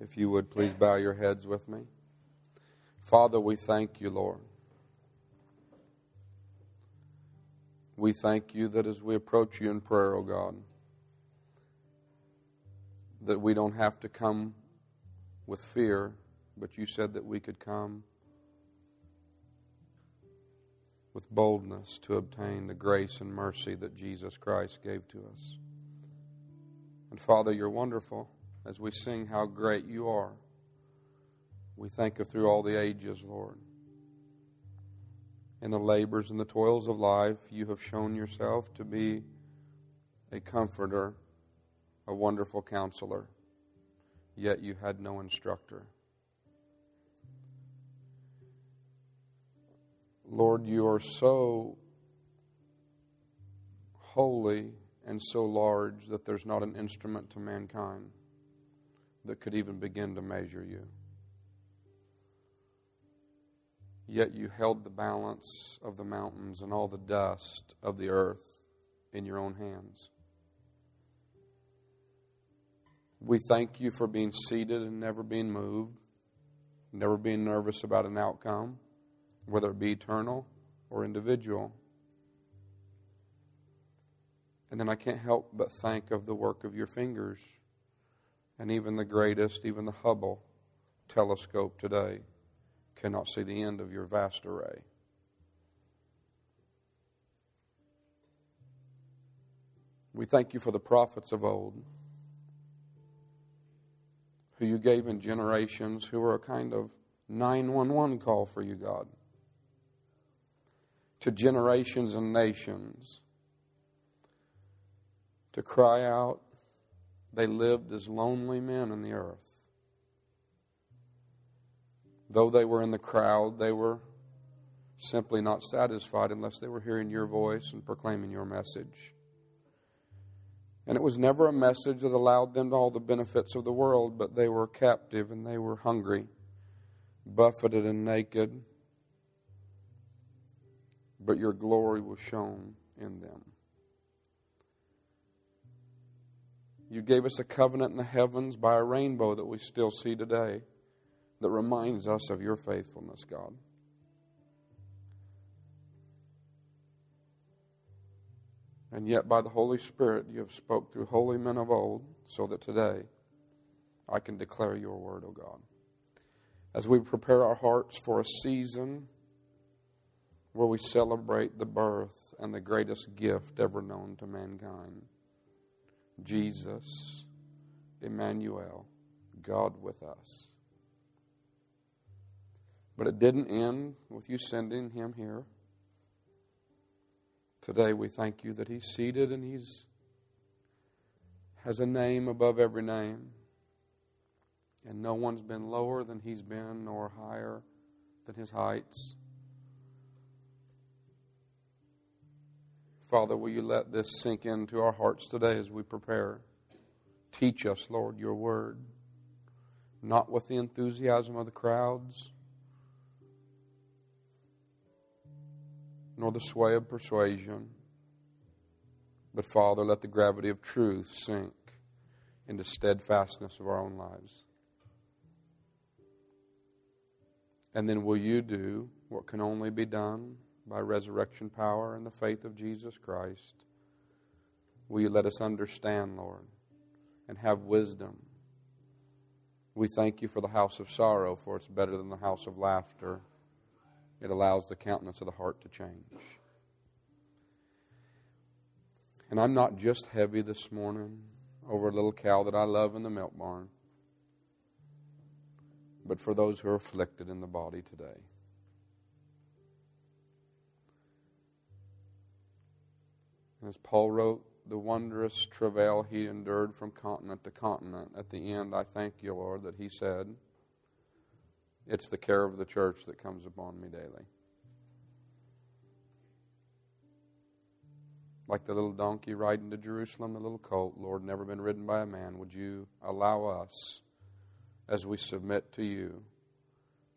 If you would please bow your heads with me. Father, we thank you, Lord. We thank you that as we approach you in prayer, O God, that we don't have to come with fear, but you said that we could come with boldness to obtain the grace and mercy that Jesus Christ gave to us. And Father, you're wonderful. As we sing how great you are, we think of through all the ages, Lord. In the labors and the toils of life, you have shown yourself to be a comforter, a wonderful counselor, yet you had no instructor. Lord, you are so holy and so large that there's not an instrument to mankind that could even begin to measure you. Yet you held the balance of the mountains and all the dust of the earth in your own hands. We thank you for being seated and never being moved, never being nervous about an outcome, whether it be eternal or individual. And then I can't help but think of the work of your fingers. And even the greatest, even the Hubble telescope today cannot see the end of your vast array. We thank you for the prophets of old, who you gave in generations, who were a kind of 911 call for you, God, to generations and nations to cry out. They lived as lonely men in the earth. Though they were in the crowd, they were simply not satisfied unless they were hearing your voice and proclaiming your message. And it was never a message that allowed them all the benefits of the world, but they were captive and they were hungry, buffeted and naked. But your glory was shown in them. You gave us a covenant in the heavens by a rainbow that we still see today that reminds us of your faithfulness, God. And yet by the Holy Spirit you have spoke through holy men of old so that today I can declare your word, O God. As we prepare our hearts for a season where we celebrate the birth and the greatest gift ever known to mankind, Jesus, Emmanuel, God with us. But it didn't end with you sending him here. Today we thank you that he's seated and has a name above every name. And no one's been lower than he's been, nor higher than his heights. Father, will you let this sink into our hearts today as we prepare? Teach us, Lord, your word, not with the enthusiasm of the crowds, nor the sway of persuasion, but Father, let the gravity of truth sink into steadfastness of our own lives. And then will you do what can only be done by resurrection power and the faith of Jesus Christ. Will you let us understand, Lord, and have wisdom? We thank you for the house of sorrow, for it's better than the house of laughter. It allows the countenance of the heart to change. And I'm not just heavy this morning over a little cow that I love in the milk barn, but for those who are afflicted in the body today. As Paul wrote, the wondrous travail he endured from continent to continent. At the end, I thank you, Lord, that he said, it's the care of the church that comes upon me daily. Like the little donkey riding to Jerusalem, the little colt, Lord, never been ridden by a man. Would you allow us, as we submit to you,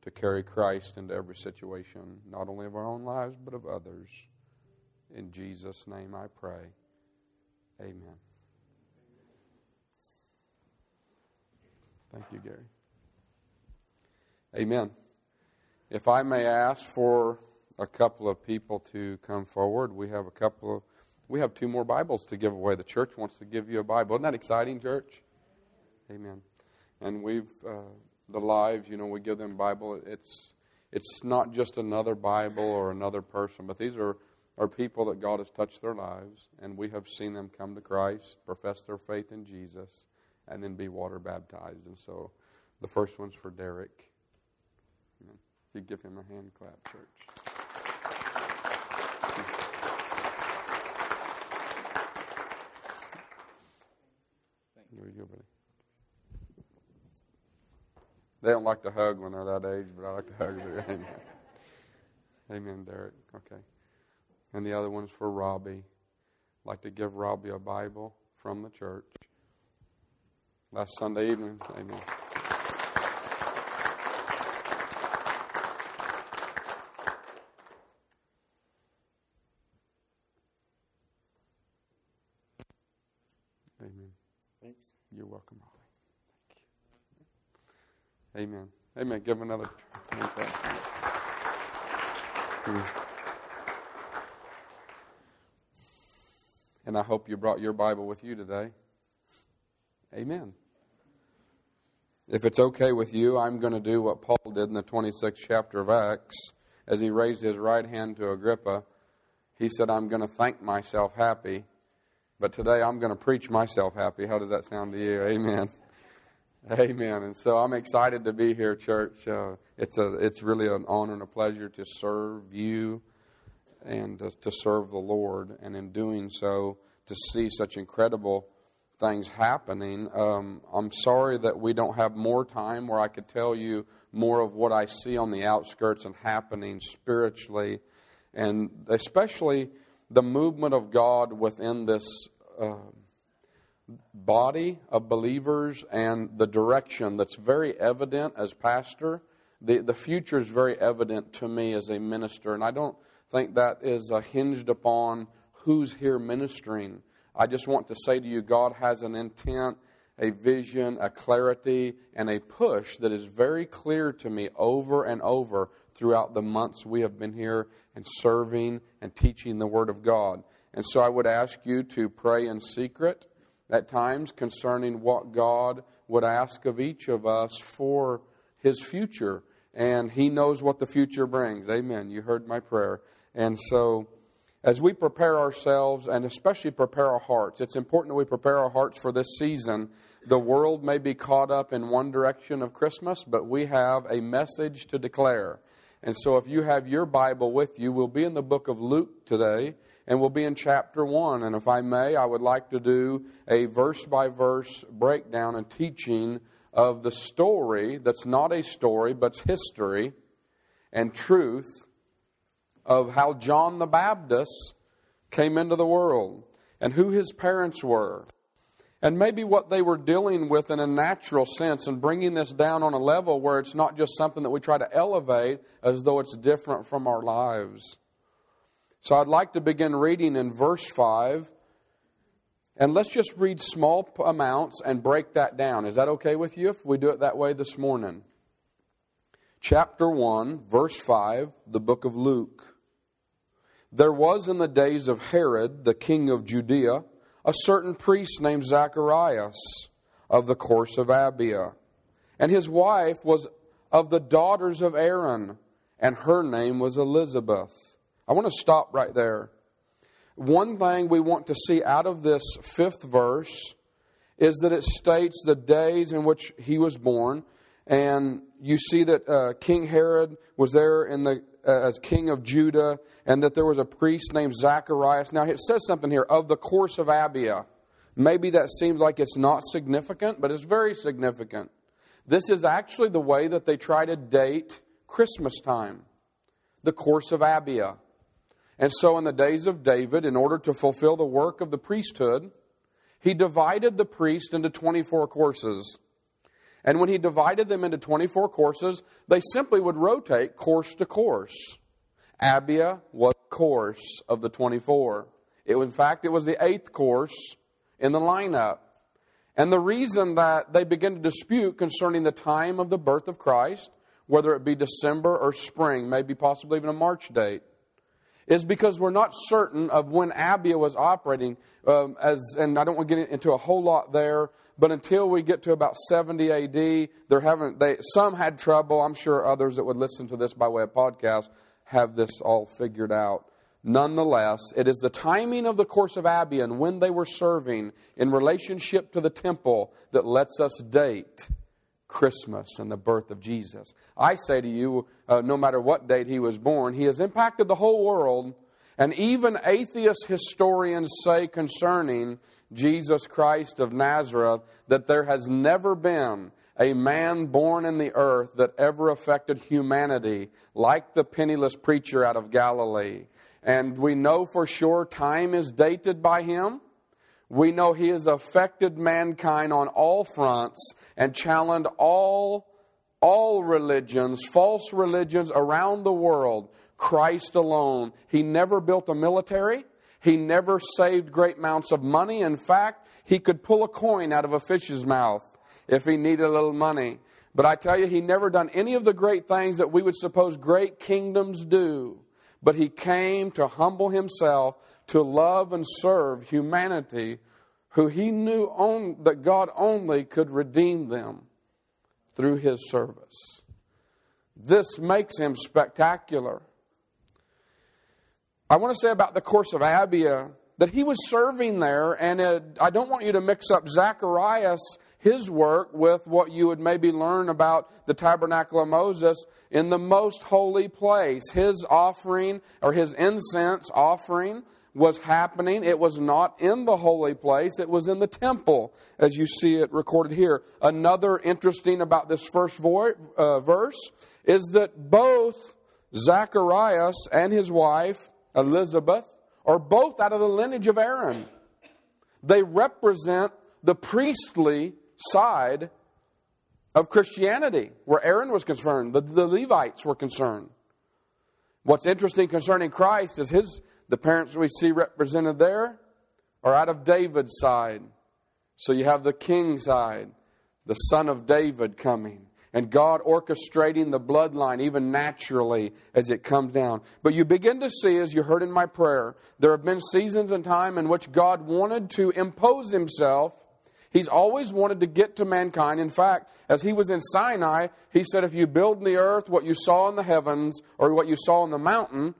to carry Christ into every situation, not only of our own lives, but of others. In Jesus' name I pray. Amen. Thank you, Gary. Amen. If I may ask for a couple of people to come forward, we have two more Bibles to give away. The church wants to give you a Bible. Isn't that exciting, church? Amen. And the lives, we give them Bible. It's not just another Bible or another person, but these are people that God has touched their lives, and we have seen them come to Christ, profess their faith in Jesus, and then be water baptized. And so the first one's for Derek. Amen. You give him a hand clap, church. There you go, buddy. They don't like to hug when they're that age, but I like to hug. Amen. Amen, Derek. Okay. And the other one's for Robbie. I'd like to give Robbie a Bible from the church. Last Sunday evening. Amen. Amen. Thanks. You're welcome, Robbie. Amen. Amen. Give him another. And I hope you brought your Bible with you today. Amen. If it's okay with you, I'm going to do what Paul did in the 26th chapter of Acts. As he raised his right hand to Agrippa, he said, I'm going to thank myself happy, but today I'm going to preach myself happy. How does that sound to you? Amen. Amen. And so I'm excited to be here, church. It's really an honor and a pleasure to serve you and to serve the Lord. And in doing so, to see such incredible things happening. I'm sorry that we don't have more time where I could tell you more of what I see on the outskirts and happening spiritually. And especially the movement of God within this body of believers and the direction that's very evident as pastor. The future is very evident to me as a minister, and I don't think that is hinged upon who's here ministering. I just want to say to you, God has an intent, a vision, a clarity, and a push that is very clear to me over and over throughout the months we have been here and serving and teaching the Word of God. And so I would ask you to pray in secret at times concerning what God would ask of each of us for His future. And He knows what the future brings. Amen. You heard my prayer. And so as we prepare ourselves and especially prepare our hearts, it's important that we prepare our hearts for this season. The world may be caught up in one direction of Christmas, but we have a message to declare. And so if you have your Bible with you, we'll be in the book of Luke today. And we'll be in chapter 1. And if I may, I would like to do a verse-by-verse breakdown and teaching of the story that's not a story, but history and truth of how John the Baptist came into the world and who his parents were. And maybe what they were dealing with in a natural sense and bringing this down on a level where it's not just something that we try to elevate as though it's different from our lives. So I'd like to begin reading in verse 5. And let's just read small amounts and break that down. Is that okay with you if we do it that way this morning? Chapter 1, verse 5, the book of Luke. There was in the days of Herod, the king of Judea, a certain priest named Zacharias of the course of Abia. And his wife was of the daughters of Aaron, and her name was Elizabeth. I want to stop right there. One thing we want to see out of this fifth verse is that it states the days in which he was born. And you see that King Herod was there as king of Judah, and that there was a priest named Zacharias. Now, it says something here, of the course of Abia. Maybe that seems like it's not significant, but it's very significant. This is actually the way that they try to date Christmas time, the course of Abia. And so in the days of David, in order to fulfill the work of the priesthood, he divided the priest into 24 courses. And when he divided them into 24 courses, they simply would rotate course to course. Abia was the course of the 24. In fact, it was the eighth course in the lineup. And the reason that they begin to dispute concerning the time of the birth of Christ, whether it be December or spring, maybe possibly even a March date, is because we're not certain of when Abia was operating. And I don't want to get into a whole lot there, but until we get to about 70 A.D., some had trouble. I'm sure others that would listen to this by way of podcast have this all figured out. Nonetheless, it is the timing of the course of Abia and when they were serving in relationship to the temple that lets us date Christmas and the birth of Jesus. I say to you, no matter what date he was born, he has impacted the whole world. And even atheist historians say concerning Jesus Christ of Nazareth that there has never been a man born in the earth that ever affected humanity like the penniless preacher out of Galilee. And we know for sure time is dated by him. We know he has affected mankind on all fronts and challenged all religions, false religions around the world. Christ alone. He never built a military. He never saved great amounts of money. In fact, he could pull a coin out of a fish's mouth if he needed a little money. But I tell you, he never done any of the great things that we would suppose great kingdoms do. But he came to humble himself, to love and serve humanity, who he knew that God only could redeem them through his service. This makes him spectacular. I want to say about the course of Abia that he was serving there, and I don't want you to mix up Zacharias, his work, with what you would maybe learn about the tabernacle of Moses in the most holy place. His offering, or his incense offering, was happening. It was not in the holy place. It was in the temple, as you see it recorded here. Another interesting about this first verse is that both Zacharias and his wife, Elizabeth, are both out of the lineage of Aaron. They represent the priestly side of Christianity, where Aaron was concerned, the Levites were concerned. What's interesting concerning Christ is the parents we see represented there are out of David's side. So you have the king's side, the son of David coming, and God orchestrating the bloodline even naturally as it comes down. But you begin to see, as you heard in my prayer, there have been seasons and time in which God wanted to impose himself. He's always wanted to get to mankind. In fact, as he was in Sinai, he said, if you build in the earth what you saw in the heavens, or what you saw in the mountain,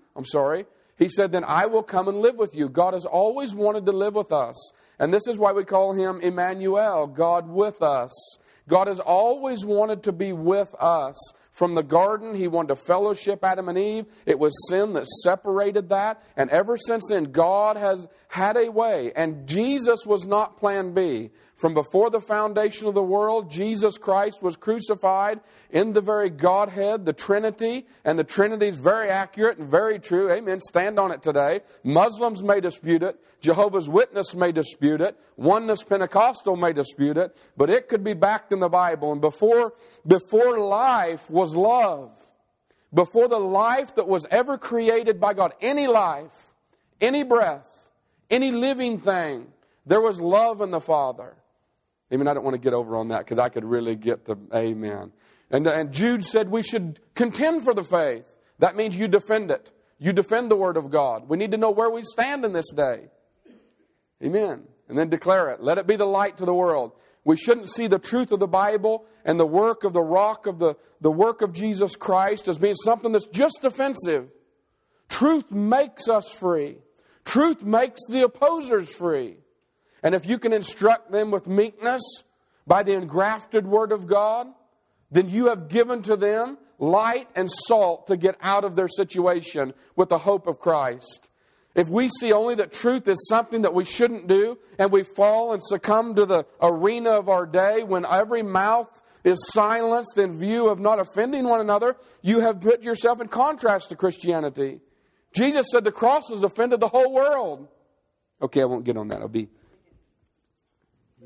he said, then I will come and live with you. God has always wanted to live with us. And this is why we call him Emmanuel, God with us. God has always wanted to be with us. From the garden, he wanted to fellowship Adam and Eve. It was sin that separated that. And ever since then, God has had a way. And Jesus was not plan B. From before the foundation of the world, Jesus Christ was crucified in the very Godhead, the Trinity. And the Trinity is very accurate and very true. Amen. Stand on it today. Muslims may dispute it. Jehovah's Witness may dispute it. Oneness Pentecostal may dispute it. But it could be backed in the Bible. And before life was love. Before the life that was ever created by God, any life, any breath, any living thing, there was love in the Father. Even I don't want to get over on that because I could really get to amen. And Jude said we should contend for the faith. That means you defend it. You defend the Word of God. We need to know where we stand in this day. Amen. And then declare it. Let it be the light to the world. We shouldn't see the truth of the Bible and the work of the rock of the work of Jesus Christ as being something that's just offensive. Truth makes us free. Truth makes the opposers free. And if you can instruct them with meekness by the engrafted Word of God, then you have given to them light and salt to get out of their situation with the hope of Christ. If we see only that truth is something that we shouldn't do, and we fall and succumb to the arena of our day when every mouth is silenced in view of not offending one another, you have put yourself in contrast to Christianity. Jesus said the cross has offended the whole world. Okay, I won't get on that.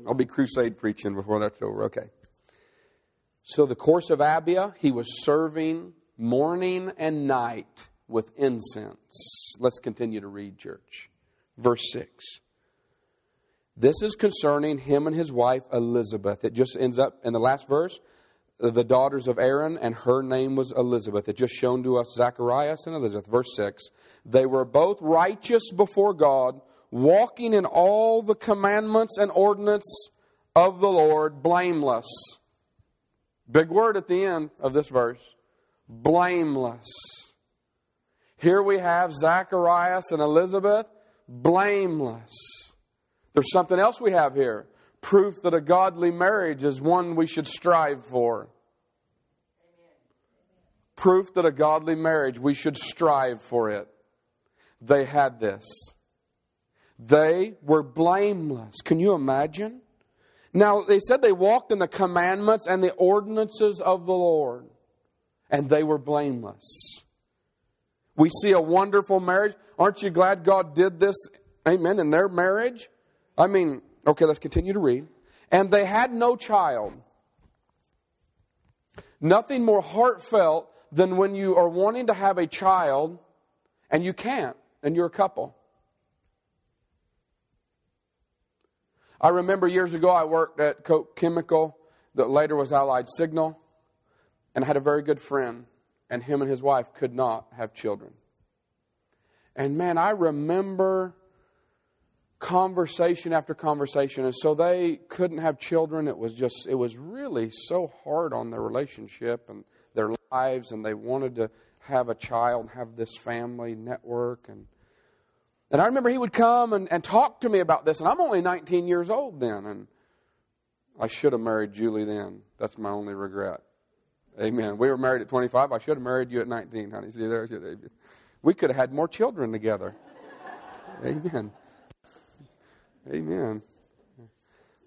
I'll be crusade preaching before that's over. Okay. So the course of Abia, he was serving morning and night with incense. Let's continue to read, church. Verse 6. This is concerning him and his wife Elizabeth. It just ends up in the last verse, the daughters of Aaron, and her name was Elizabeth. It just shown to us Zacharias and Elizabeth. Verse 6, they were both righteous before God, walking in all the commandments and ordinance of the Lord, blameless. Big word at the end of this verse, blameless. Here we have Zacharias and Elizabeth, blameless. There's something else we have here. Proof that a godly marriage is one we should strive for. Proof that a godly marriage, we should strive for it. They had this. They were blameless. Can you imagine? Now, they said they walked in the commandments and the ordinances of the Lord, and they were blameless. We see a wonderful marriage. Aren't you glad God did this, amen, in their marriage? I mean, okay, let's continue to read. And they had no child. Nothing more heartfelt than when you are wanting to have a child and you can't, and you're a couple. I remember years ago I worked at Coke Chemical that later was Allied Signal, and I had a very good friend, and him and his wife could not have children. And man, I remember conversation after conversation, and so they couldn't have children. It was really so hard on their relationship and their lives, and they wanted to have a child, have this family network. And I remember he would come and talk to me about this, and I'm only 19 years old then, and I should have married Julie then. That's my only regret. Amen. We were married at 25. I should have married you at 19, honey. See there? We could have had more children together. Amen. Amen.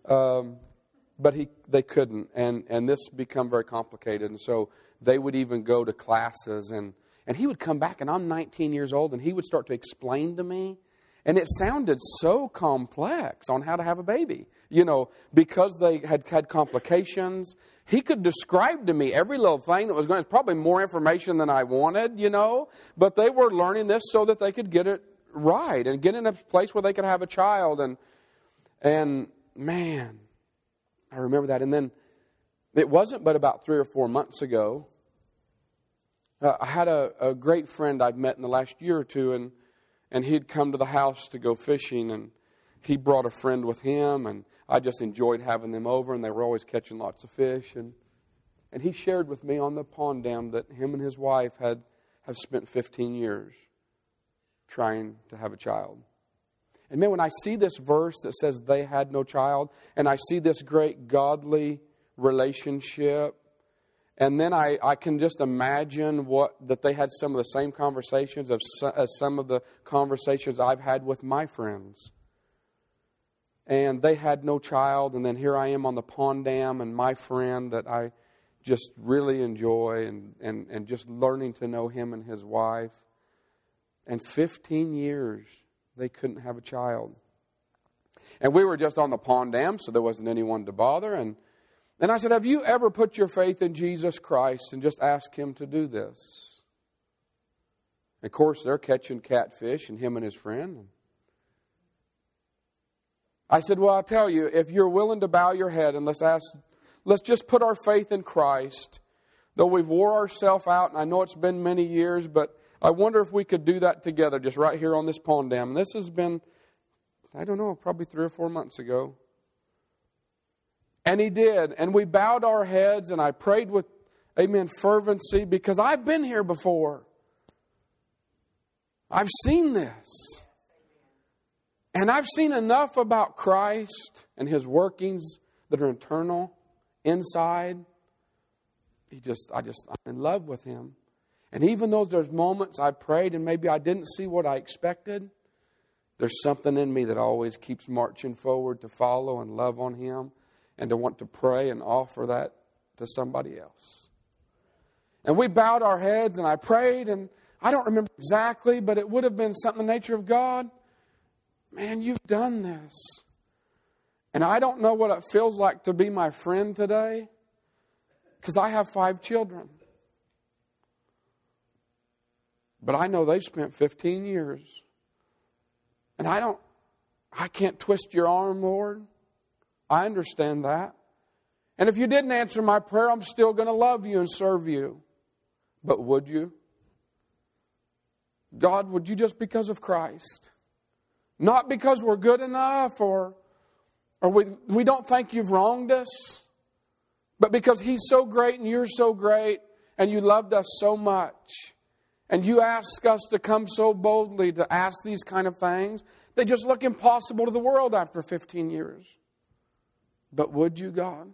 But they couldn't, and this become very complicated. And so they would even go to classes, and he would come back, and I'm 19 years old, and he would start to explain to me, and it sounded so complex on how to have a baby. You know, because they had complications, he could describe to me every little thing that was going on. It's probably more information than I wanted, you know, but they were learning this so that they could get it right and get in a place where they could have a child, and man, I remember that. And then it wasn't but about 3 or 4 months ago, I had a great friend I've met in the last year or two, and he'd come to the house to go fishing, and he brought a friend with him, and I just enjoyed having them over, and they were always catching lots of fish, and he shared with me on the pond dam that him and his wife have spent 15 years trying to have a child. And man, when I see this verse that says they had no child, and I see this great godly relationship, and then I can just imagine that they had some of the same conversations as some of the conversations I've had with my friends. And they had no child, and then here I am on the pond dam, and my friend that I just really enjoy, and just learning to know him and his wife. And 15 years, they couldn't have a child. And we were just on the pond dam, so there wasn't anyone to bother. And I said, have you ever put your faith in Jesus Christ and just asked him to do this? Of course, they're catching catfish, and him and his friend. I said, well, I'll tell you, if you're willing to bow your head and let's just put our faith in Christ, though we've wore ourselves out, and I know it's been many years, but I wonder if we could do that together just right here on this pond dam. This has been, I don't know, probably 3 or 4 months ago. And he did. And we bowed our heads, and I prayed with, amen, fervency, because I've been here before. I've seen this. And I've seen enough about Christ and his workings that are internal, inside. I'm in love with him. And even though there's moments I prayed and maybe I didn't see what I expected, there's something in me that always keeps marching forward to follow and love on him and to want to pray and offer that to somebody else. And we bowed our heads and I prayed, and I don't remember exactly, but it would have been something in the nature of, God, man, you've done this. And I don't know what it feels like to be my friend today, because I have 5 children. But I know they've spent 15 years. And I don't I can't twist your arm, Lord. I understand that. And if you didn't answer my prayer, I'm still going to love you and serve you. But would you? God, would you just because of Christ? Not because we're good enough or we don't think you've wronged us, but because He's so great and you're so great and you loved us so much and you ask us to come so boldly to ask these kind of things. They just look impossible to the world after 15 years. But would you, God?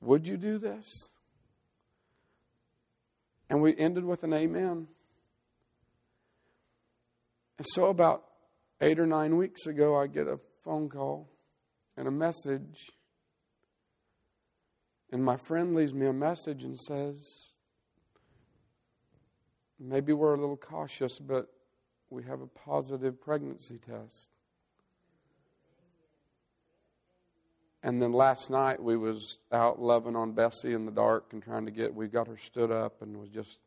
Would you do this? And we ended with an amen. And so about 8 or 9 weeks ago, I get a phone call and a message. And my friend leaves me a message and says, maybe we're a little cautious, but we have a positive pregnancy test. And then last night we was out loving on Bessie in the dark and we got her stood up and was just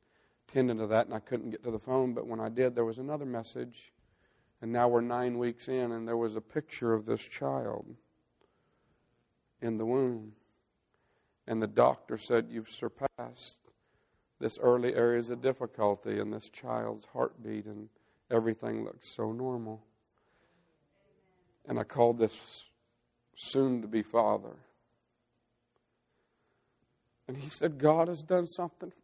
tending to that, and I couldn't get to the phone. But when I did, there was another message. And now we're 9 weeks in, and there was a picture of this child in the womb. And the doctor said, you've surpassed this early areas of difficulty, and this child's heartbeat and everything looks so normal. And I called this soon-to-be father. And he said, God has done something for me.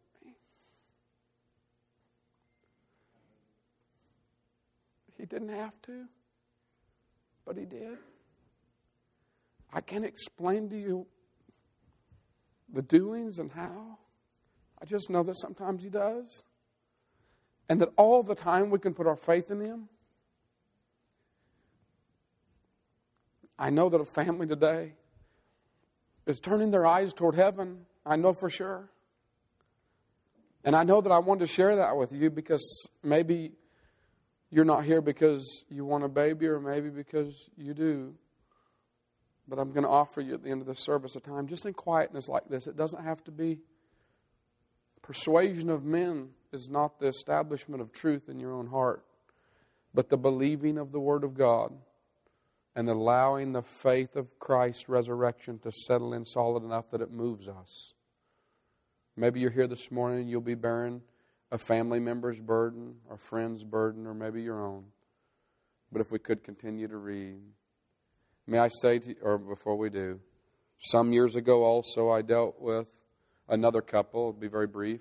He didn't have to, but He did. I can't explain to you the doings and how. I just know that sometimes He does. And that all the time we can put our faith in Him. I know that a family today is turning their eyes toward heaven. I know for sure. And I know that I wanted to share that with you because maybe you're not here because you want a baby or maybe because you do. But I'm going to offer you at the end of the service a time just in quietness like this. It doesn't have to be. Persuasion of men is not the establishment of truth in your own heart, but the believing of the Word of God. And allowing the faith of Christ's resurrection to settle in solid enough that it moves us. Maybe you're here this morning and you'll be bearing a family member's burden, or friend's burden, or maybe your own. But if we could continue to read. May I say to you, or before we do, some years ago also I dealt with another couple. It'll be very brief.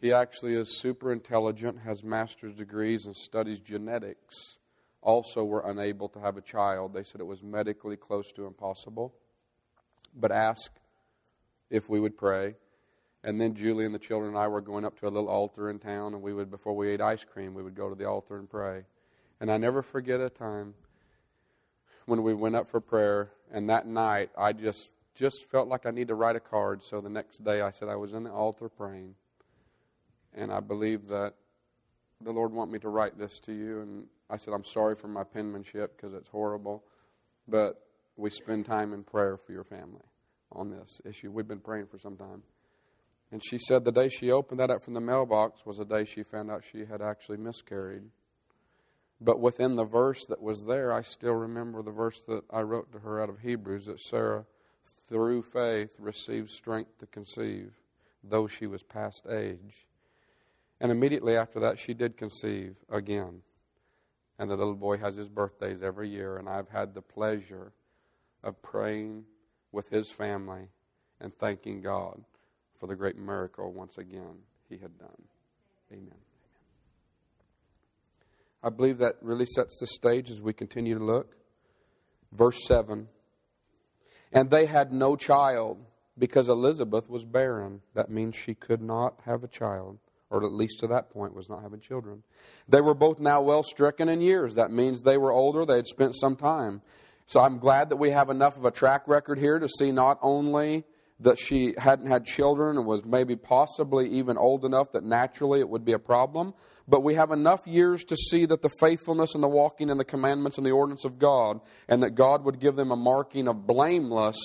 He actually is super intelligent, has master's degrees, and studies genetics. Also were unable to have a child. They said it was medically close to impossible, but asked if we would pray. And then Julie and the children and I were going up to a little altar in town, and we would, before we ate ice cream, we would go to the altar and pray. And I never forget a time when we went up for prayer, and that night I just felt like I need to write a card. So the next day I said I was in the altar praying, and I believe that the Lord want me to write this to you. And I said, I'm sorry for my penmanship because it's horrible, but we spend time in prayer for your family on this issue. We've been praying for some time. And she said the day she opened that up from the mailbox was the day she found out she had actually miscarried. But within the verse that was there, I still remember the verse that I wrote to her out of Hebrews, that Sarah, through faith, received strength to conceive, though she was past age. And immediately after that, she did conceive again. And the little boy has his birthdays every year. And I've had the pleasure of praying with his family and thanking God for the great miracle once again He had done. Amen. I believe that really sets the stage as we continue to look. Verse 7. And they had no child because Elizabeth was barren. That means she could not have a child. Or at least to that point, was not having children. They were both now well stricken in years. That means they were older. They had spent some time. So I'm glad that we have enough of a track record here to see not only that she hadn't had children and was maybe possibly even old enough that naturally it would be a problem, but we have enough years to see that the faithfulness and the walking and the commandments and the ordinance of God, and that God would give them a marking of blameless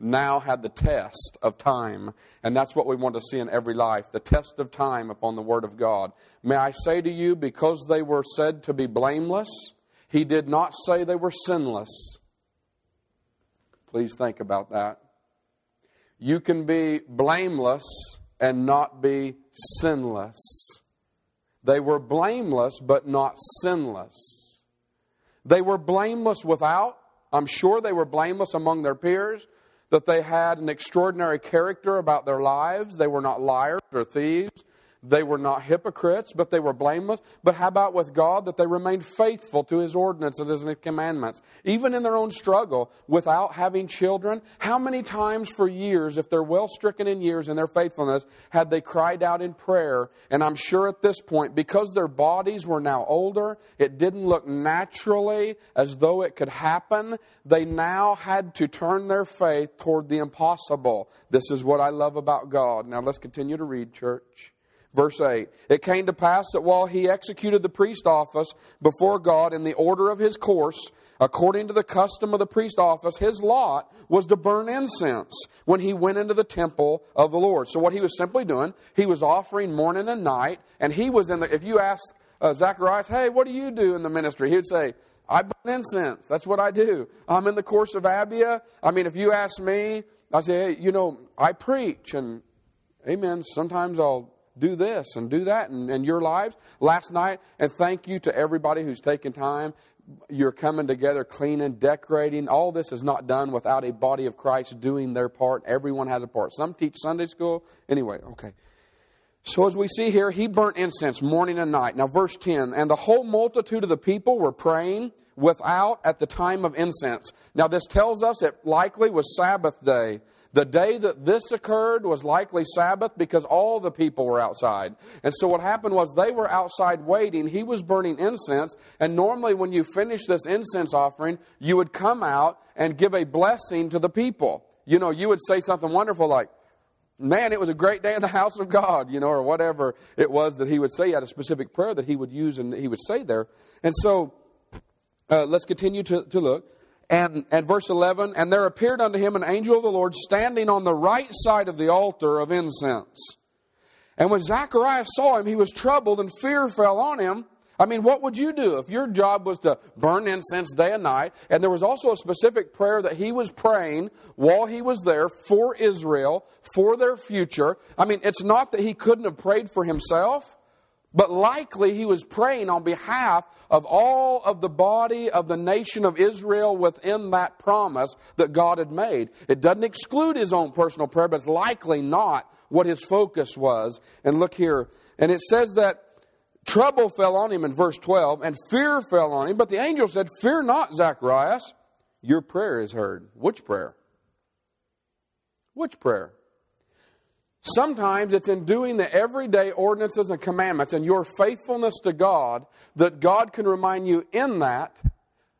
now had the test of time. And that's what we want to see in every life, the test of time upon the Word of God. May I say to you, because they were said to be blameless, he did not say they were sinless. Please think about that. You can be blameless and not be sinless. They were blameless but not sinless. They were blameless without. I'm sure they were blameless among their peers, that they had an extraordinary character about their lives. They were not liars or thieves. They were not hypocrites, but they were blameless. But how about with God, that they remained faithful to His ordinance and His commandments, even in their own struggle without having children? How many times for years, if they're well stricken in years in their faithfulness, had they cried out in prayer? And I'm sure at this point, because their bodies were now older, it didn't look naturally as though it could happen. They now had to turn their faith toward the impossible. This is what I love about God. Now let's continue to read, church. Verse 8, it came to pass that while he executed the priest office before God in the order of his course, according to the custom of the priest office, his lot was to burn incense when he went into the temple of the Lord. So what he was simply doing, he was offering morning and night, and he was in the, if you ask Zacharias, hey, what do you do in the ministry? He would say, I burn incense. That's what I do. I'm in the course of Abia. I mean, if you ask me, I say, hey, you know, I preach, and amen, sometimes I'll do this and do that in your lives. Last night, and thank you to everybody who's taken time. You're coming together, cleaning, decorating. All this is not done without a body of Christ doing their part. Everyone has a part. Some teach Sunday school. Anyway, okay. So as we see here, he burnt incense morning and night. Now verse 10, and the whole multitude of the people were praying without at the time of incense. Now this tells us it likely was Sabbath day. The day that this occurred was likely Sabbath because all the people were outside. And so what happened was they were outside waiting. He was burning incense. And normally when you finish this incense offering, you would come out and give a blessing to the people. You know, you would say something wonderful like, man, it was a great day in the house of God, you know, or whatever it was that he would say. He had a specific prayer that he would use and he would say there. And so let's continue to look. And verse 11, and there appeared unto him an angel of the Lord standing on the right side of the altar of incense. And when Zacharias saw him, he was troubled, and fear fell on him. I mean, what would you do if your job was to burn incense day and night? And there was also a specific prayer that he was praying while he was there for Israel, for their future. I mean, it's not that he couldn't have prayed for himself, but likely he was praying on behalf of all of the body of the nation of Israel within that promise that God had made. It doesn't exclude his own personal prayer, but it's likely not what his focus was. And look here. And it says that trouble fell on him in verse 12, and fear fell on him. But the angel said, fear not, Zacharias, your prayer is heard. Which prayer? Which prayer? Sometimes it's in doing the everyday ordinances and commandments and your faithfulness to God that God can remind you in that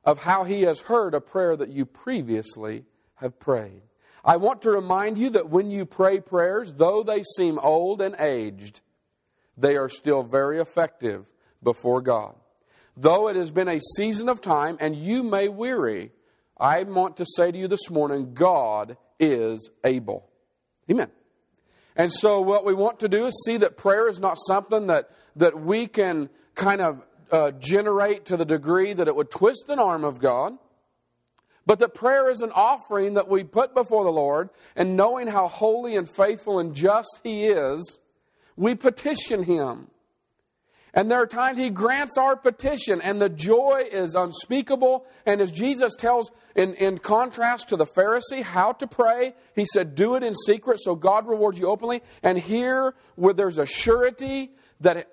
of how He has heard a prayer that you previously have prayed. I want to remind you that when you pray prayers, though they seem old and aged, they are still very effective before God. Though it has been a season of time and you may weary, I want to say to you this morning, God is able. Amen. And so what we want to do is see that prayer is not something that we can kind of generate to the degree that it would twist an arm of God, but that prayer is an offering that we put before the Lord, and knowing how holy and faithful and just He is, we petition Him. And there are times He grants our petition, and the joy is unspeakable. And as Jesus tells, in contrast to the Pharisee, how to pray, He said, do it in secret, so God rewards you openly. And here, where there's a surety that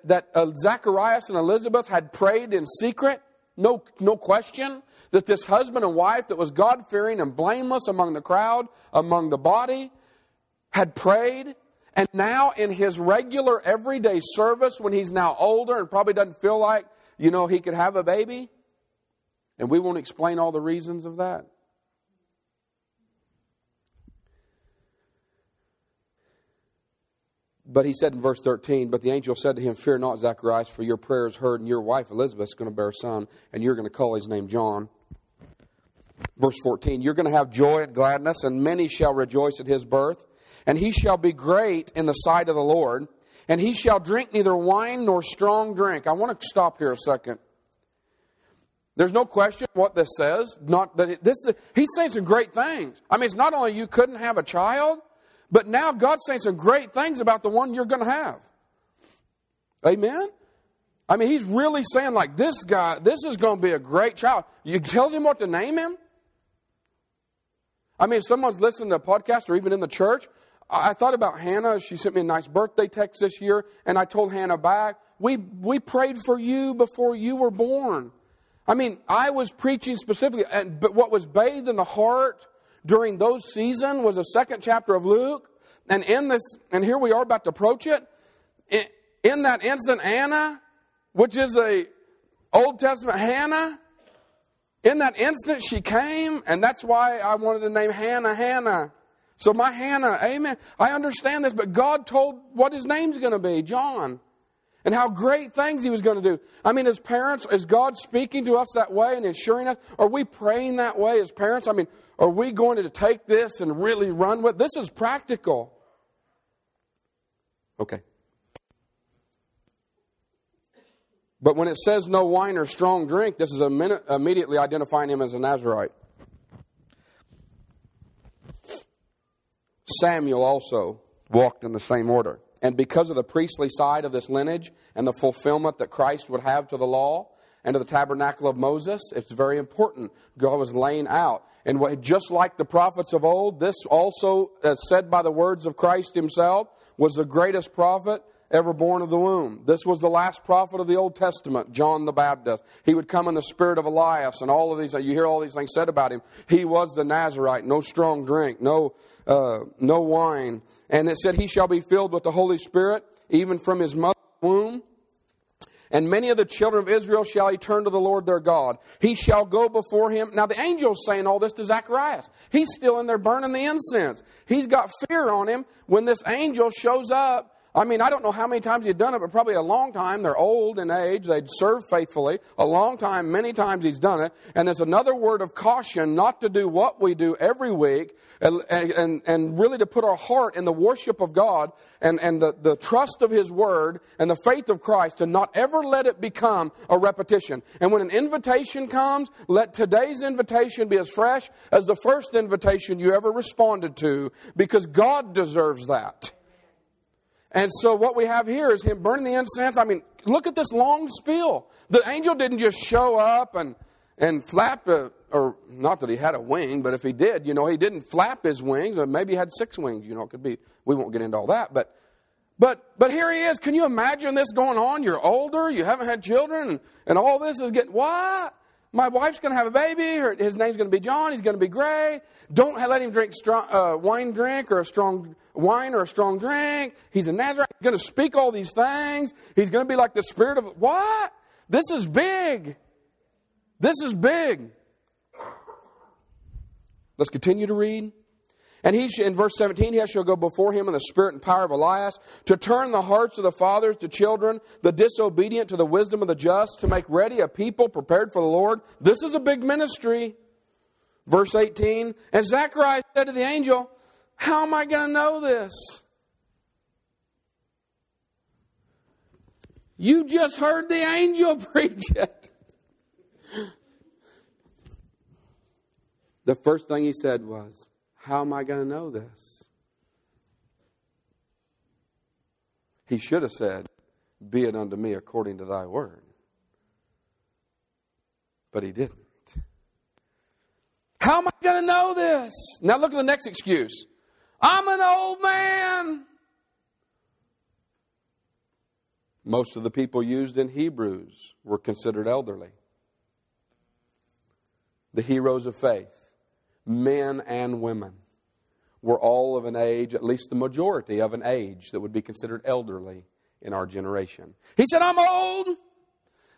Zacharias and Elizabeth had prayed in secret, no question, that this husband and wife that was God-fearing and blameless among the crowd, among the body, had prayed. And now in his regular everyday service, when he's now older and probably doesn't feel like, you know, he could have a baby. And we won't explain all the reasons of that. But he said in verse 13, but the angel said to him, fear not, Zacharias, for your prayer is heard, and your wife Elizabeth is going to bear a son, and you're going to call his name John. Verse 14, you're going to have joy and gladness, and many shall rejoice at his birth. And he shall be great in the sight of the Lord, and he shall drink neither wine nor strong drink. I want to stop here a second. There's no question what this says. Not that it, this. He's saying some great things. I mean, it's not only you couldn't have a child, but now God's saying some great things about the one you're going to have. Amen? I mean, he's really saying, like, this guy, this is going to be a great child. You tells him what to name him? I mean, if someone's listening to a podcast or even in the church, I thought about Hannah. She sent me a nice birthday text this year, and I told Hannah back, we prayed for you before you were born. I mean, I was preaching specifically, but what was bathed in the heart during those seasons was the second chapter of Luke, and in this, and here we are about to approach it. In that instant, Anna, which is a Old Testament Hannah, in that instant she came, and that's why I wanted to name Hannah, Hannah. So my Hannah, amen. I understand this, but God told what his name's going to be, John, and how great things he was going to do. I mean, as parents, is God speaking to us that way and assuring us? Are we praying that way as parents? I mean, are we going to take this and really run with? This is practical. Okay. But when it says no wine or strong drink, this is immediately identifying him as a Nazarite. Samuel also walked in the same order. And because of the priestly side of this lineage and the fulfillment that Christ would have to the law and to the tabernacle of Moses, it's very important. God was laying out. And just like the prophets of old, this also, as said by the words of Christ himself, was the greatest prophet ever born of the womb. This was the last prophet of the Old Testament, John the Baptist. He would come in the spirit of Elias, and all of these, you hear all these things said about him. He was the Nazarite, no strong drink, no wine. And it said, he shall be filled with the Holy Spirit, even from his mother's womb. And many of the children of Israel shall he turn to the Lord their God. He shall go before him. Now the angel's saying all this to Zacharias. He's still in there burning the incense. He's got fear on him when this angel shows up. I mean, I don't know how many times he'd done it, but probably a long time. They're old in age. They'd served faithfully. A long time, many times he's done it. And there's another word of caution not to do what we do every week and really to put our heart in the worship of God and the trust of his word and the faith of Christ, to not ever let it become a repetition. And when an invitation comes, let today's invitation be as fresh as the first invitation you ever responded to, because God deserves that. And so what we have here is him burning the incense. I mean, look at this long spiel. The angel didn't just show up and flap, or not that he had a wing, but if he did, he didn't flap his wings, or maybe he had 6 wings, it could be. We won't get into all that, but here he is. Can you imagine this going on? You're older, you haven't had children, and all this is getting, what? My wife's going to have a baby. His name's going to be John. He's going to be great. Don't let him drink wine or a strong drink. He's a Nazarite. He's going to speak all these things. He's going to be like the spirit of... What? This is big. This is big. Let's continue to read. And in verse 17, he shall go before him in the spirit and power of Elias, to turn the hearts of the fathers to children, the disobedient to the wisdom of the just, to make ready a people prepared for the Lord. This is a big ministry. Verse 18, and Zacharias said to the angel, how am I going to know this? You just heard the angel preach it. The first thing he said was, how am I going to know this? He should have said, be it unto me according to thy word. But he didn't. How am I going to know this? Now look at the next excuse. I'm an old man. Most of the people used in Hebrews were considered elderly. The heroes of faith, men and women, were all of an age, at least the majority of an age, that would be considered elderly in our generation. He said, I'm old.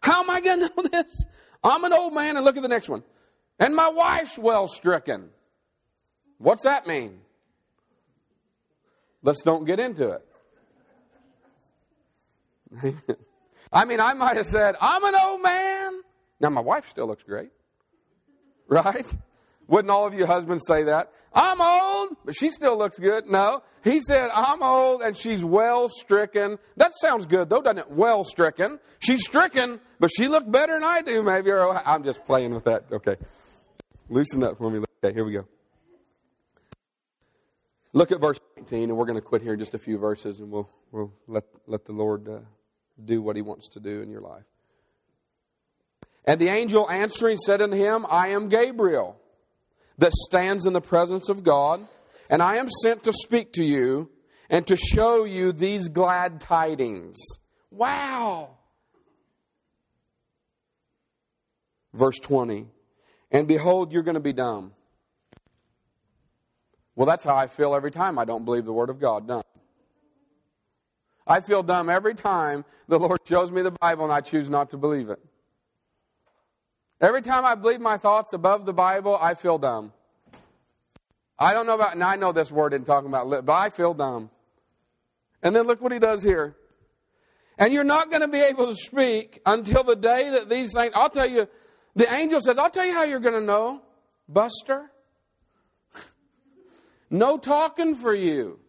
How am I going to know this? I'm an old man. And look at the next one. And my wife's well stricken. What's that mean? Let's don't get into it. I mean, I might have said, I'm an old man. Now, my wife still looks great. Right? Wouldn't all of you husbands say that? I'm old, but she still looks good. No, he said, I'm old and she's well stricken. That sounds good, though, doesn't it? Well stricken. She's stricken, but she looked better than I do, maybe. Or I'm just playing with that. Okay. Loosen up for me. Okay, here we go. Look at verse 19, and we're going to quit here in just a few verses, and we'll let the Lord do what he wants to do in your life. And the angel answering said unto him, I am Gabriel, that stands in the presence of God, and I am sent to speak to you and to show you these glad tidings. Wow! Verse 20, and behold, you're going to be dumb. Well, that's how I feel every time I don't believe the Word of God. Dumb. I feel dumb every time the Lord shows me the Bible and I choose not to believe it. Every time I believe my thoughts above the Bible, I feel dumb. I don't know about, and I know this word isn't talking about lip, but I feel dumb. And then look what he does here. And you're not going to be able to speak until the day that these things, I'll tell you, the angel says, I'll tell you how you're going to know, Buster. No talking for you.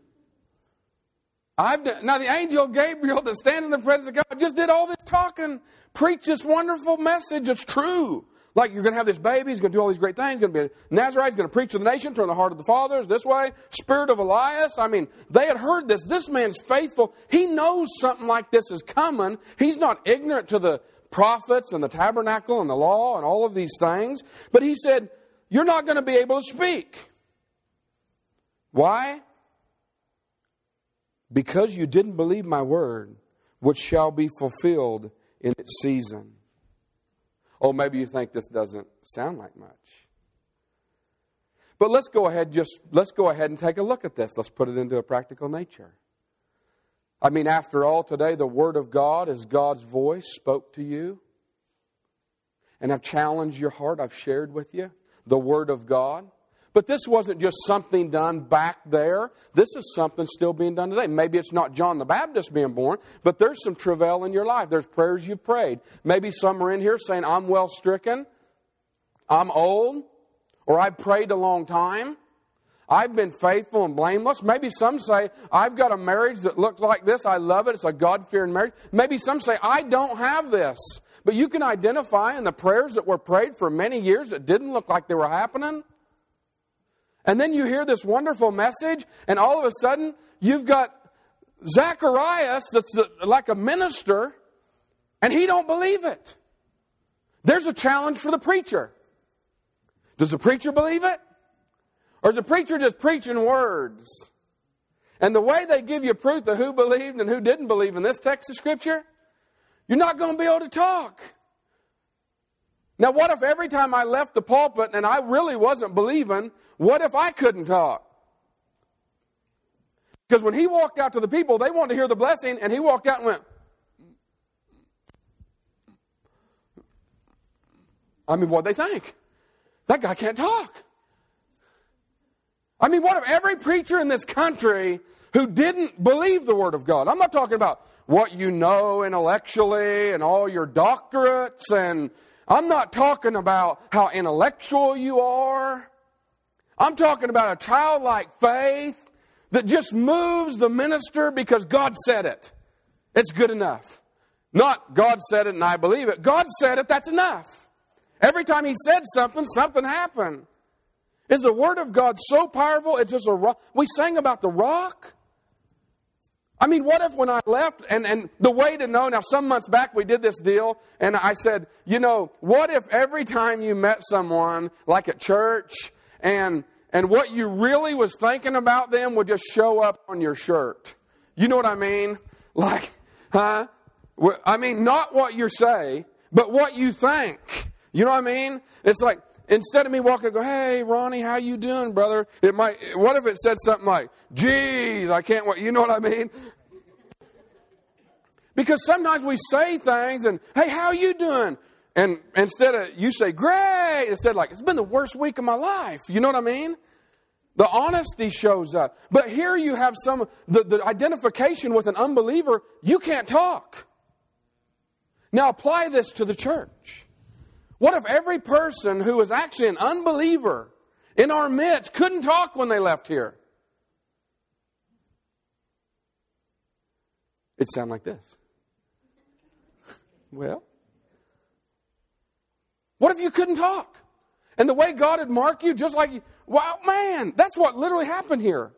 Now, the angel Gabriel that stands in the presence of God just did all this talking, preached this wonderful message. It's true. Like, you're going to have this baby. He's going to do all these great things. He's going to be a Nazarite. He's going to preach to the nation, turn the heart of the fathers this way. Spirit of Elias. I mean, they had heard this. This man's faithful. He knows something like this is coming. He's not ignorant to the prophets and the tabernacle and the law and all of these things. But he said, you're not going to be able to speak. Why? Because you didn't believe my word, which shall be fulfilled in its season. Oh, maybe you think this doesn't sound like much. But let's go ahead and take a look at this. Let's put it into a practical nature. I mean, after all, today the Word of God is God's voice spoke to you. And I've challenged your heart. I've shared with you the Word of God. But this wasn't just something done back there. This is something still being done today. Maybe it's not John the Baptist being born, but there's some travail in your life. There's prayers you've prayed. Maybe some are in here saying, I'm well stricken, I'm old, or I've prayed a long time. I've been faithful and blameless. Maybe some say, I've got a marriage that looks like this. I love it. It's a God-fearing marriage. Maybe some say, I don't have this. But you can identify in the prayers that were prayed for many years that didn't look like they were happening. And then you hear this wonderful message, and all of a sudden, you've got Zacharias that's like a minister, and he don't believe it. There's a challenge for the preacher. Does the preacher believe it? Or is the preacher just preaching words? And the way they give you proof of who believed and who didn't believe in this text of Scripture, you're not going to be able to talk. Now, what if every time I left the pulpit and I really wasn't believing, what if I couldn't talk? Because when he walked out to the people, they wanted to hear the blessing, and he walked out and went, I mean, what'd they think? That guy can't talk. I mean, what if every preacher in this country who didn't believe the Word of God, I'm not talking about what you know intellectually and all your doctorates and I'm not talking about how intellectual you are. I'm talking about a childlike faith that just moves the minister because God said it. It's good enough. Not God said it and I believe it. God said it, that's enough. Every time he said something, something happened. Is the Word of God so powerful? It's just a rock. We sang about the rock. I mean, what if when I left, and the way to know, now some months back we did this deal, and I said, you know, what if every time you met someone, like at church, and what you really was thinking about them would just show up on your shirt? You know what I mean? Like, huh? I mean, not what you say, but what you think. You know what I mean? It's like, instead of me walking and go, hey, Ronnie, how you doing, brother? It might. What if it said something like, geez, I can't wait. You know what I mean? Because sometimes we say things and, hey, how you doing? And instead of you say, great. Instead like, it's been the worst week of my life. You know what I mean? The honesty shows up. But here you have some, the identification with an unbeliever. You can't talk. Now apply this to the church. What if every person who is actually an unbeliever in our midst, couldn't talk when they left here. It sounded like this. Well, what if you couldn't talk? And the way God had marked you, just like, wow, man, that's what literally happened here.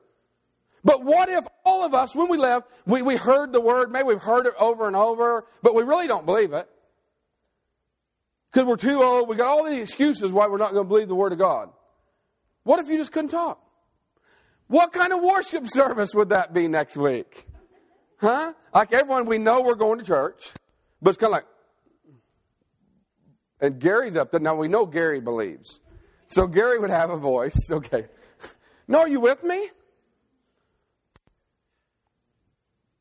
But what if all of us, when we left, we heard the word, maybe we've heard it over and over, but we really don't believe it. Because we're too old, we got all these excuses why we're not going to believe the word of God. What if you just couldn't talk? What kind of worship service would that be next week? Huh? Like everyone, we know we're going to church, but it's kind of like, and Gary's up there. Now we know Gary believes. So Gary would have a voice. Okay. No, are you with me?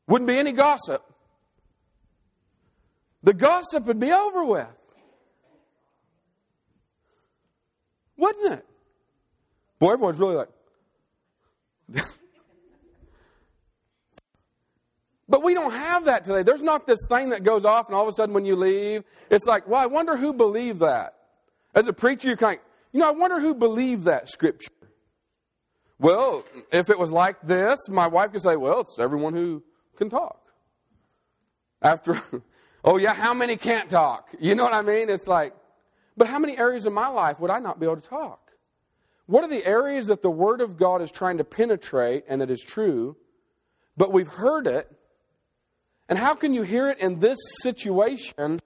Wouldn't be any gossip. The gossip would be over with. Wouldn't it? Boy, everyone's really like... But we don't have that today. There's not this thing that goes off and all of a sudden when you leave, it's like, well, I wonder who believed that. As a preacher, you're kind of, you know, I wonder who believed that scripture. Well, if it was like this, my wife could say, well, it's everyone who can talk. After, oh yeah, how many can't talk? You know what I mean? It's like, but how many areas in my life would I not be able to talk? What are the areas that the Word of God is trying to penetrate and that is true, but we've heard it? And how can you hear it in this situation and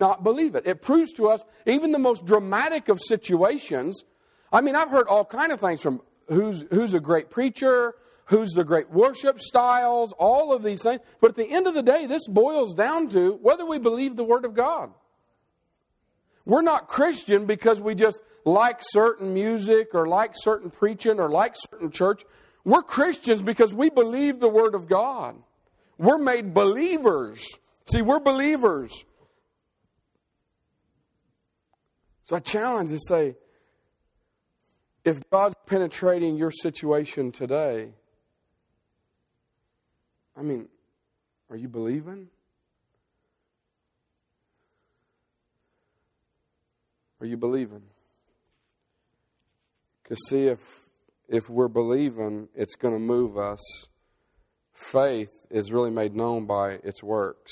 not believe it? It proves to us, even the most dramatic of situations, I mean, I've heard all kinds of things from who's a great preacher, who's the great worship styles, all of these things. But at the end of the day, this boils down to whether we believe the Word of God. We're not Christian because we just like certain music or like certain preaching or like certain church. We're Christians because we believe the Word of God. We're made believers. See, we're believers. So I challenge to say, if God's penetrating your situation today, I mean, are you believing? Are you believing? Because see, if we're believing, it's going to move us. Faith is really made known by its works.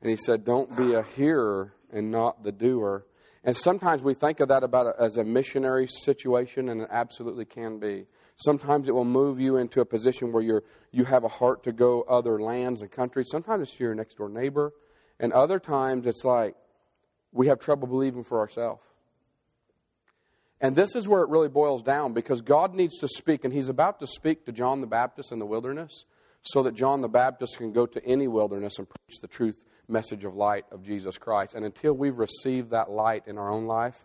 And he said, don't be a hearer and not the doer. And sometimes we think of that about as a missionary situation, and it absolutely can be. Sometimes it will move you into a position where you have a heart to go other lands and countries. Sometimes it's to your next door neighbor. And other times it's like we have trouble believing for ourselves. And this is where it really boils down, because God needs to speak, and he's about to speak to John the Baptist in the wilderness, so that John the Baptist can go to any wilderness and preach the truth message of light of Jesus Christ. And until we've received that light in our own life,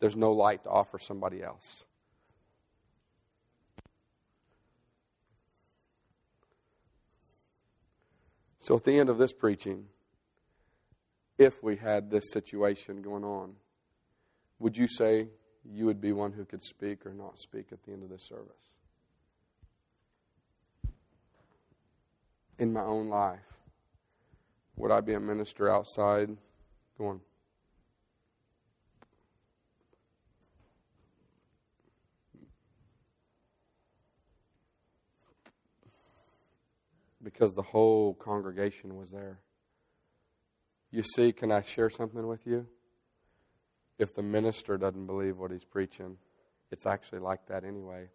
there's no light to offer somebody else. So at the end of this preaching, if we had this situation going on, would you say you would be one who could speak or not speak at the end of this service? In my own life, would I be a minister outside going, because the whole congregation was there? You see, can I share something with you? If the minister doesn't believe what he's preaching, it's actually like that anyway.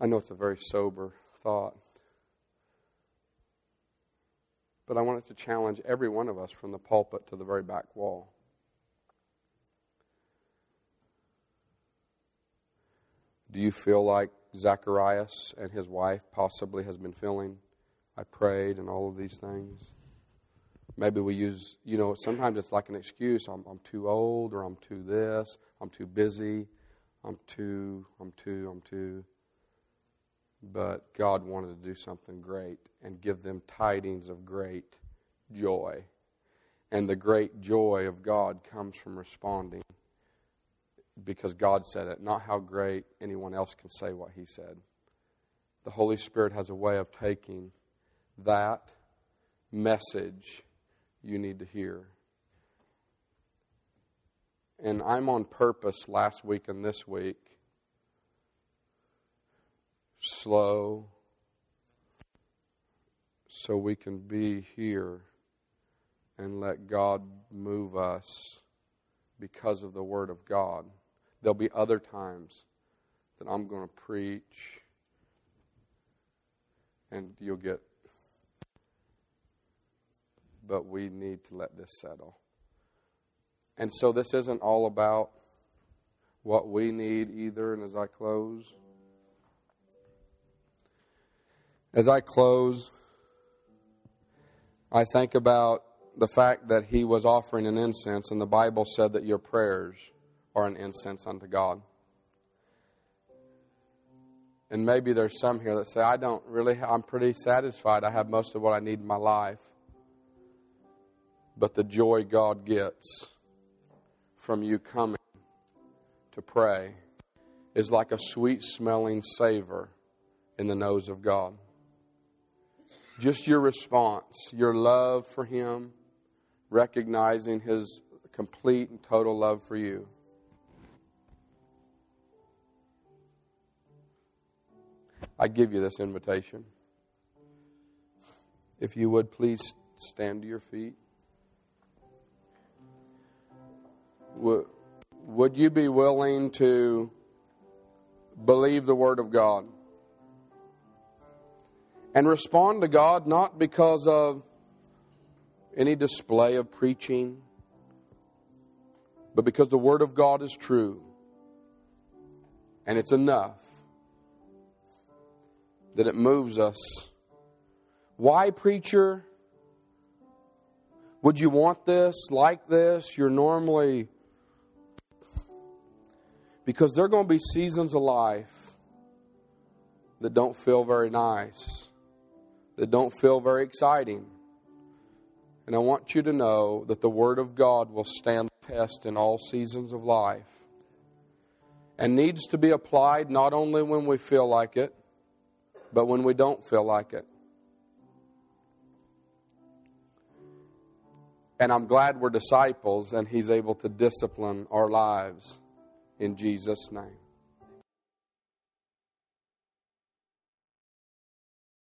I know it's a very sober thought, but I want it to challenge every one of us from the pulpit to the very back wall. Do you feel like Zacharias and his wife possibly has been feeling? I prayed and all of these things. Maybe we use, you know, sometimes it's like an excuse. I'm too old, or I'm too this, I'm too busy, I'm too. But God wanted to do something great and give them tidings of great joy. And the great joy of God comes from responding, because God said it, not how great anyone else can say what he said. The Holy Spirit has a way of taking that message you need to hear. And I'm on purpose last week and this week. Slow. So we can be here and let God move us because of the Word of God. There'll be other times that I'm going to preach and you'll get... But we need to let this settle. And so this isn't all about what we need either. And as I close... I think about the fact that he was offering an incense, and the Bible said that your prayers are an incense unto God. And maybe there's some here that say, I'm pretty satisfied. I have most of what I need in my life. But the joy God gets from you coming to pray is like a sweet-smelling savor in the nose of God. Just your response, your love for Him, recognizing His complete and total love for you. I give you this invitation. If you would, please stand to your feet. Would you be willing to believe the Word of God? And respond to God not because of any display of preaching, but because the Word of God is true. And it's enough that it moves us. Why, preacher, would you want this, like this? You're normally... Because there are going to be seasons of life that don't feel very nice. That don't feel very exciting. And I want you to know that the Word of God will stand the test in all seasons of life and needs to be applied not only when we feel like it, but when we don't feel like it. And I'm glad we're disciples and He's able to discipline our lives in Jesus' name.